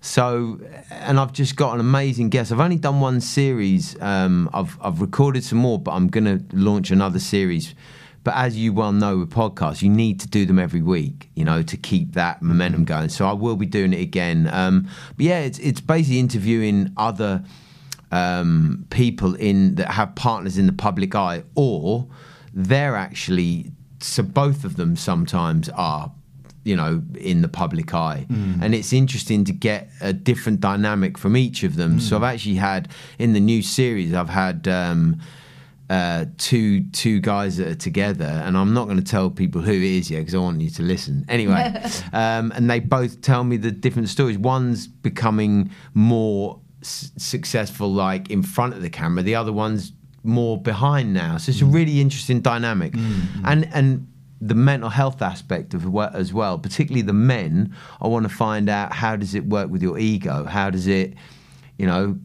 So, and I've just got an amazing guest. I've only done one series. I've recorded some more, but I'm going to launch another series. But as you well know with podcasts, you need to do them every week, you know, to keep that momentum going. So I will be doing it again. But yeah, it's basically interviewing other people that have partners in the public eye, or they're actually, so both of them sometimes are, you know, in the public eye. Mm. And it's interesting to get a different dynamic from each of them. Mm. So I've actually had, in the new series, I've had two guys that are together, and I'm not going to tell people who it is yet because I want you to listen. Anyway, and they both tell me the different stories. One's becoming more successful, like in front of the camera, the other one's more behind now, so it's a really interesting dynamic. Mm-hmm. and the mental health aspect of it as well, particularly the men. I want to find out, how does it work with your ego? How does it, you know,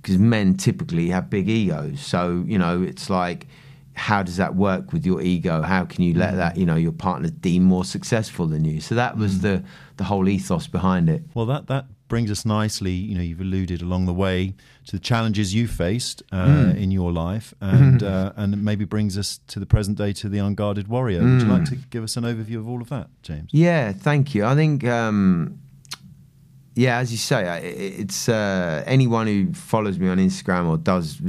because men typically have big egos, so, you know, it's like, how does that work with your ego? How can you let that, you know, your partner deem more successful than you? So that was the whole ethos behind it. Well, that brings us nicely, you know, you've alluded along the way to the challenges you faced in your life, and maybe brings us to the present day, to the Unguarded Warrior. Would you like to give us an overview of all of that, James? Yeah, thank you. I think, yeah, as you say, it's anyone who follows me on Instagram or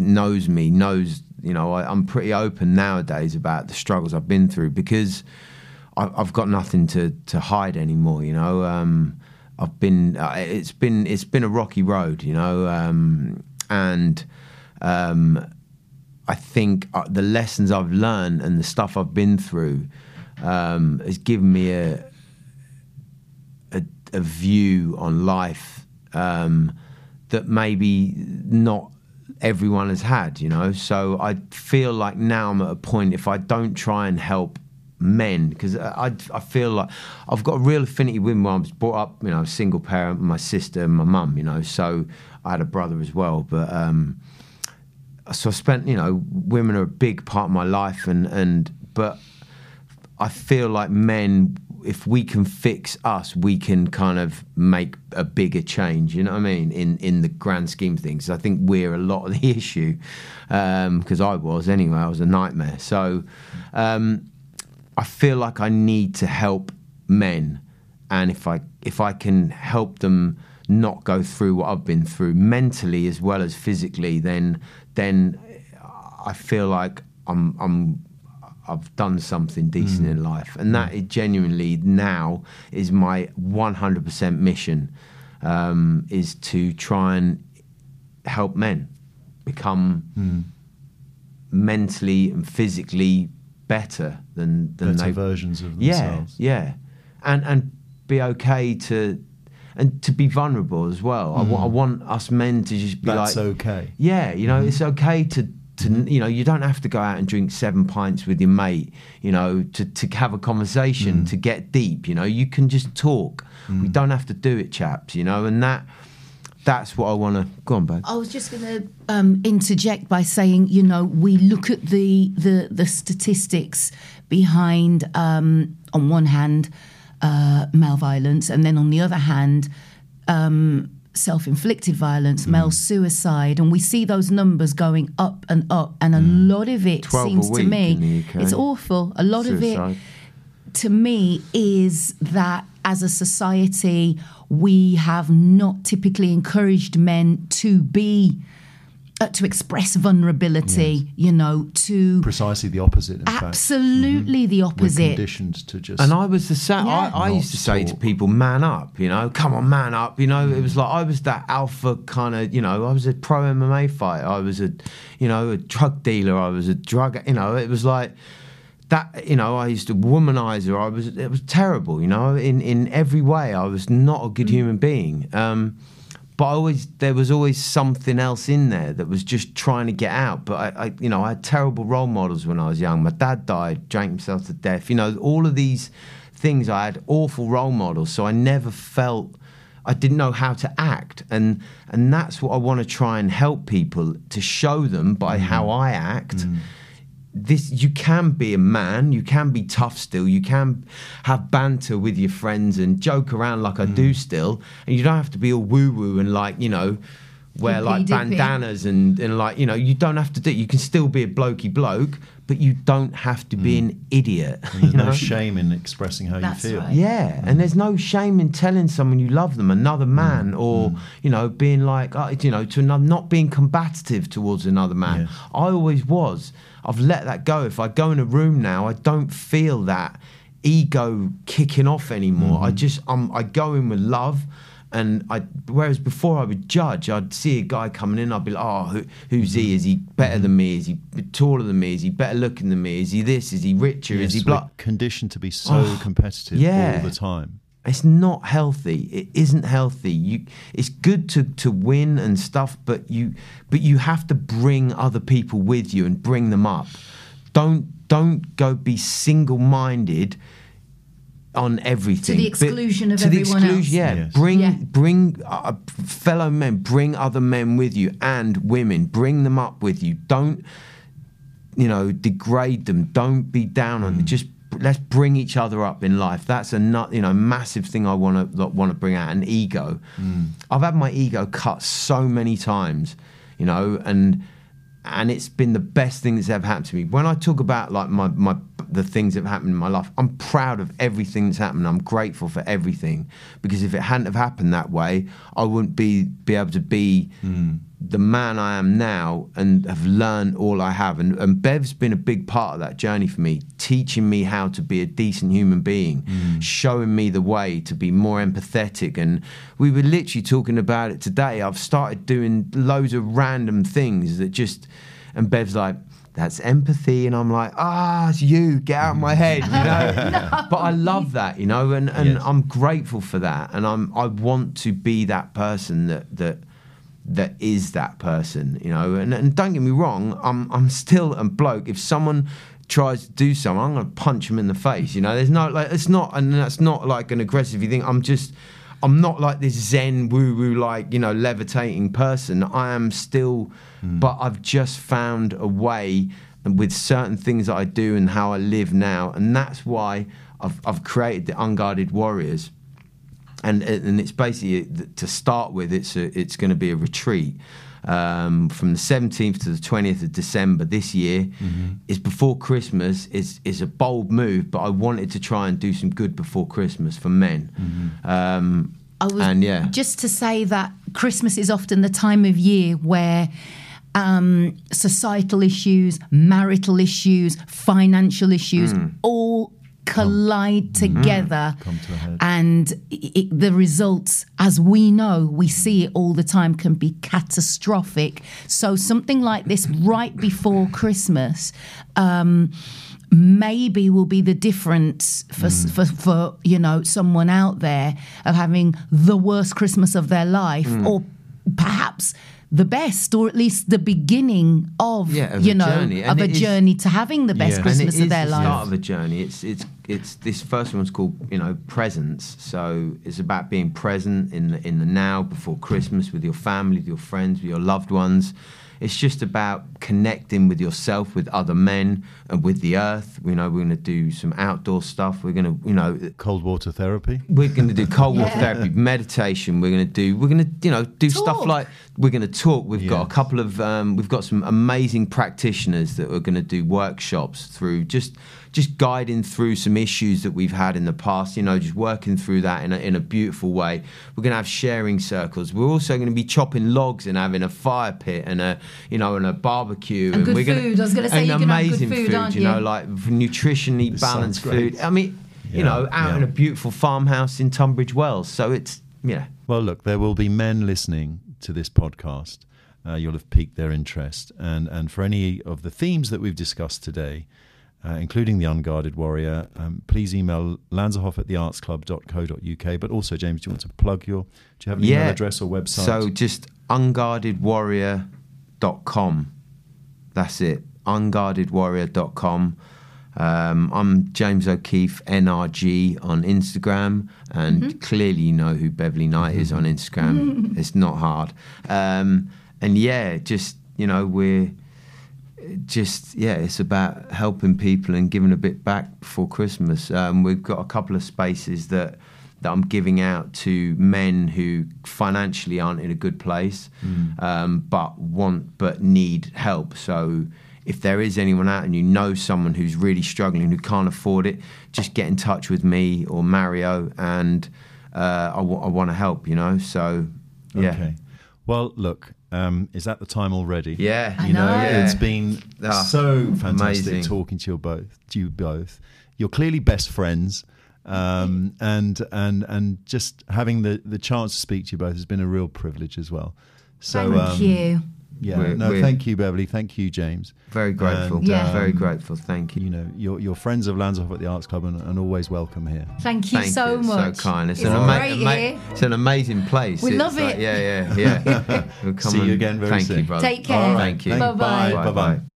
knows me knows, you know, I'm pretty open nowadays about the struggles I've been through, because I've got nothing to hide anymore, you know. I've been it's been a rocky road, you know, I think the lessons I've learned and the stuff I've been through has given me a view on life that maybe not everyone has had, you know. So I feel like now I'm at a point, if I don't try and help men, because I feel like I've got a real affinity with them. I was brought up, you know, single parent, my sister and my mum, you know, so I had a brother as well, but so I spent, you know, women are a big part of my life, but I feel like men, if we can fix us, we can kind of make a bigger change, you know what I mean, in the grand scheme of things. I think we're a lot of the issue, because I was a nightmare. So I feel like I need to help men, and if I can help them not go through what I've been through mentally as well as physically, then I feel like I've done something decent in life, and that is genuinely now is my 100% mission, is to try and help men become mentally and physically better than better versions of themselves. Yeah, and be okay to be vulnerable as well. I want us men to just be that's okay. Yeah, you know, it's okay to you know, you don't have to go out and drink 7 pints with your mate, you know, to have a conversation, to get deep, you know, you can just talk. We don't have to do it, chaps, you know, and that's what I want to... Go on, babe. I was just going to interject by saying, you know, we look at the statistics behind, on one hand, male violence, and then on the other hand, self-inflicted violence, male suicide, and we see those numbers going up and up, and a lot of it seems to me... It's awful. A lot of it, to me, is that as a society... we have not typically encouraged men to be, to express vulnerability, you know, to... Precisely the opposite, in fact. Absolutely the opposite. We're conditioned to just... And I was the same. Yeah. I used to say to people, man up, you know, come on, man up, you know. It was like, I was that alpha kind of, you know, I was a pro MMA fighter. I was a drug dealer. I was a drug, you know, it was like... That, you know, I used to womanize her. It was terrible, you know, in every way. I was not a good human being. But there was always something else in there that was just trying to get out. But I you know, I had terrible role models when I was young. My dad died, drank himself to death. You know, all of these things, I had awful role models. So I never felt, I didn't know how to act. And that's what I want to try and help people, to show them by how I act. This, you can be a man, you can be tough still, you can have banter with your friends and joke around like I do still, and you don't have to be all woo-woo and, like, you know, wear like bandanas and like, you know, you don't have to do it. You can still be a blokey bloke, but you don't have to be an idiot. And there's no shame in expressing how you feel. Right. Yeah, and there's no shame in telling someone you love them, another man, or, you know, being like, you know, to another, not being combative towards another man. Yes. I always was. I've let that go. If I go in a room now, I don't feel that ego kicking off anymore. I go in with love, and whereas before I would judge, I'd see a guy coming in, I'd be like, oh, who's he? Is he better than me? Is he taller than me? Is he better looking than me? Is he this? Is he richer? Yes, is he black? Conditioned to be so competitive all the time. It's not healthy. It isn't healthy. It's good to win and stuff, but you have to bring other people with you and bring them up. Don't go be single-minded on everything, to the exclusion of everyone else. Yeah, yes. Bring fellow men, bring other men with you, and women, bring them up with you. Don't, you know, degrade them. Don't be down on them. Just let's bring each other up in life. That's a massive thing I want to bring out, an ego. Mm. I've had my ego cut so many times, and it's been the best thing that's ever happened to me. When I talk about like the things that have happened in my life, I'm proud of everything that's happened. I'm grateful for everything, because if it hadn't have happened that way, I wouldn't be able to be the man I am now and have learned all I have. And Bev's been a big part of that journey for me, teaching me how to be a decent human being, showing me the way to be more empathetic. And we were literally talking about it today. I've started doing loads of random things that just... And Bev's like, that's empathy. And I'm like, it's you, get out of my head, No. But I love that, and yes. I'm grateful for that. And I want to be that person that is that person, and don't get me wrong, I'm still a bloke. If someone tries to do something, I'm going to punch them in the face, there's no, like, it's not, and that's not like an aggressive thing. I'm not like this zen woo-woo, levitating person. I am still, but I've just found a way with certain things that I do and how I live now, and that's why I've created the Unguarded Warriors. And it's basically, to start with, it's going to be a retreat from the 17th to the 20th of December this year. Mm-hmm. It's before Christmas. It's a bold move, but I wanted to try and do some good before Christmas for men. Mm-hmm. Just to say that Christmas is often the time of year where societal issues, marital issues, financial issues, all collide together, and the results, as we know, we see it all the time, can be catastrophic. So something like this right before Christmas maybe will be the difference for someone out there of having the worst Christmas of their life, or perhaps the best, or at least the beginning of a journey to having the best Christmas of their life. It's the start of a journey. It's this first one's called presence. So it's about being present in the now before Christmas with your family, with your friends, with your loved ones. It's just about connecting with yourself, with other men, and with the earth. We're going to do some outdoor stuff. We're going to cold water therapy. We're going to do cold water therapy, meditation. We're going to do stuff like. We're going to talk. We've got a couple of we've got some amazing practitioners that are going to do workshops through just guiding through some issues that we've had in the past. Just working through that in a beautiful way. We're going to have sharing circles. We're also going to be chopping logs and having a fire pit and a barbecue and good food. I was going to say, you can have good food, aren't you? Like nutritionally balanced food. I mean, out in a beautiful farmhouse in Tunbridge Wells. So it's Well, look, there will be men listening to this podcast. You'll have piqued their interest, and for any of the themes that we've discussed today, including the Unguarded Warrior, please email lanserhof@theartsclub.co.uk. but also, James, do you want to plug do you have an email address or website? So just unguardedwarrior.com. that's it, unguardedwarrior.com. I'm James O'Keefe, NRG, on Instagram, and clearly you know who Beverly Knight is on Instagram. It's not hard. It's about helping people and giving a bit back before Christmas. We've got a couple of spaces that I'm giving out to men who financially aren't in a good place, but need help. So if there is anyone out and someone who's really struggling, who can't afford it, just get in touch with me or Mario, and I want to help, So, yeah. Okay. Well, look, is that the time already? Yeah. It's been so fantastic talking to you both. You're clearly best friends. And just having the chance to speak to you both has been a real privilege as well. So, thank you. Yeah, thank you, Beverly. Thank you, James. Very grateful. Very grateful. Thank you. You're friends of Lanzarote at the Arts Club, and always welcome here. Thank you so much. So kind. It's an amazing place. We love it. We'll see you again very soon. Thank you, brother. Take care. Right. Thank you. Bye bye.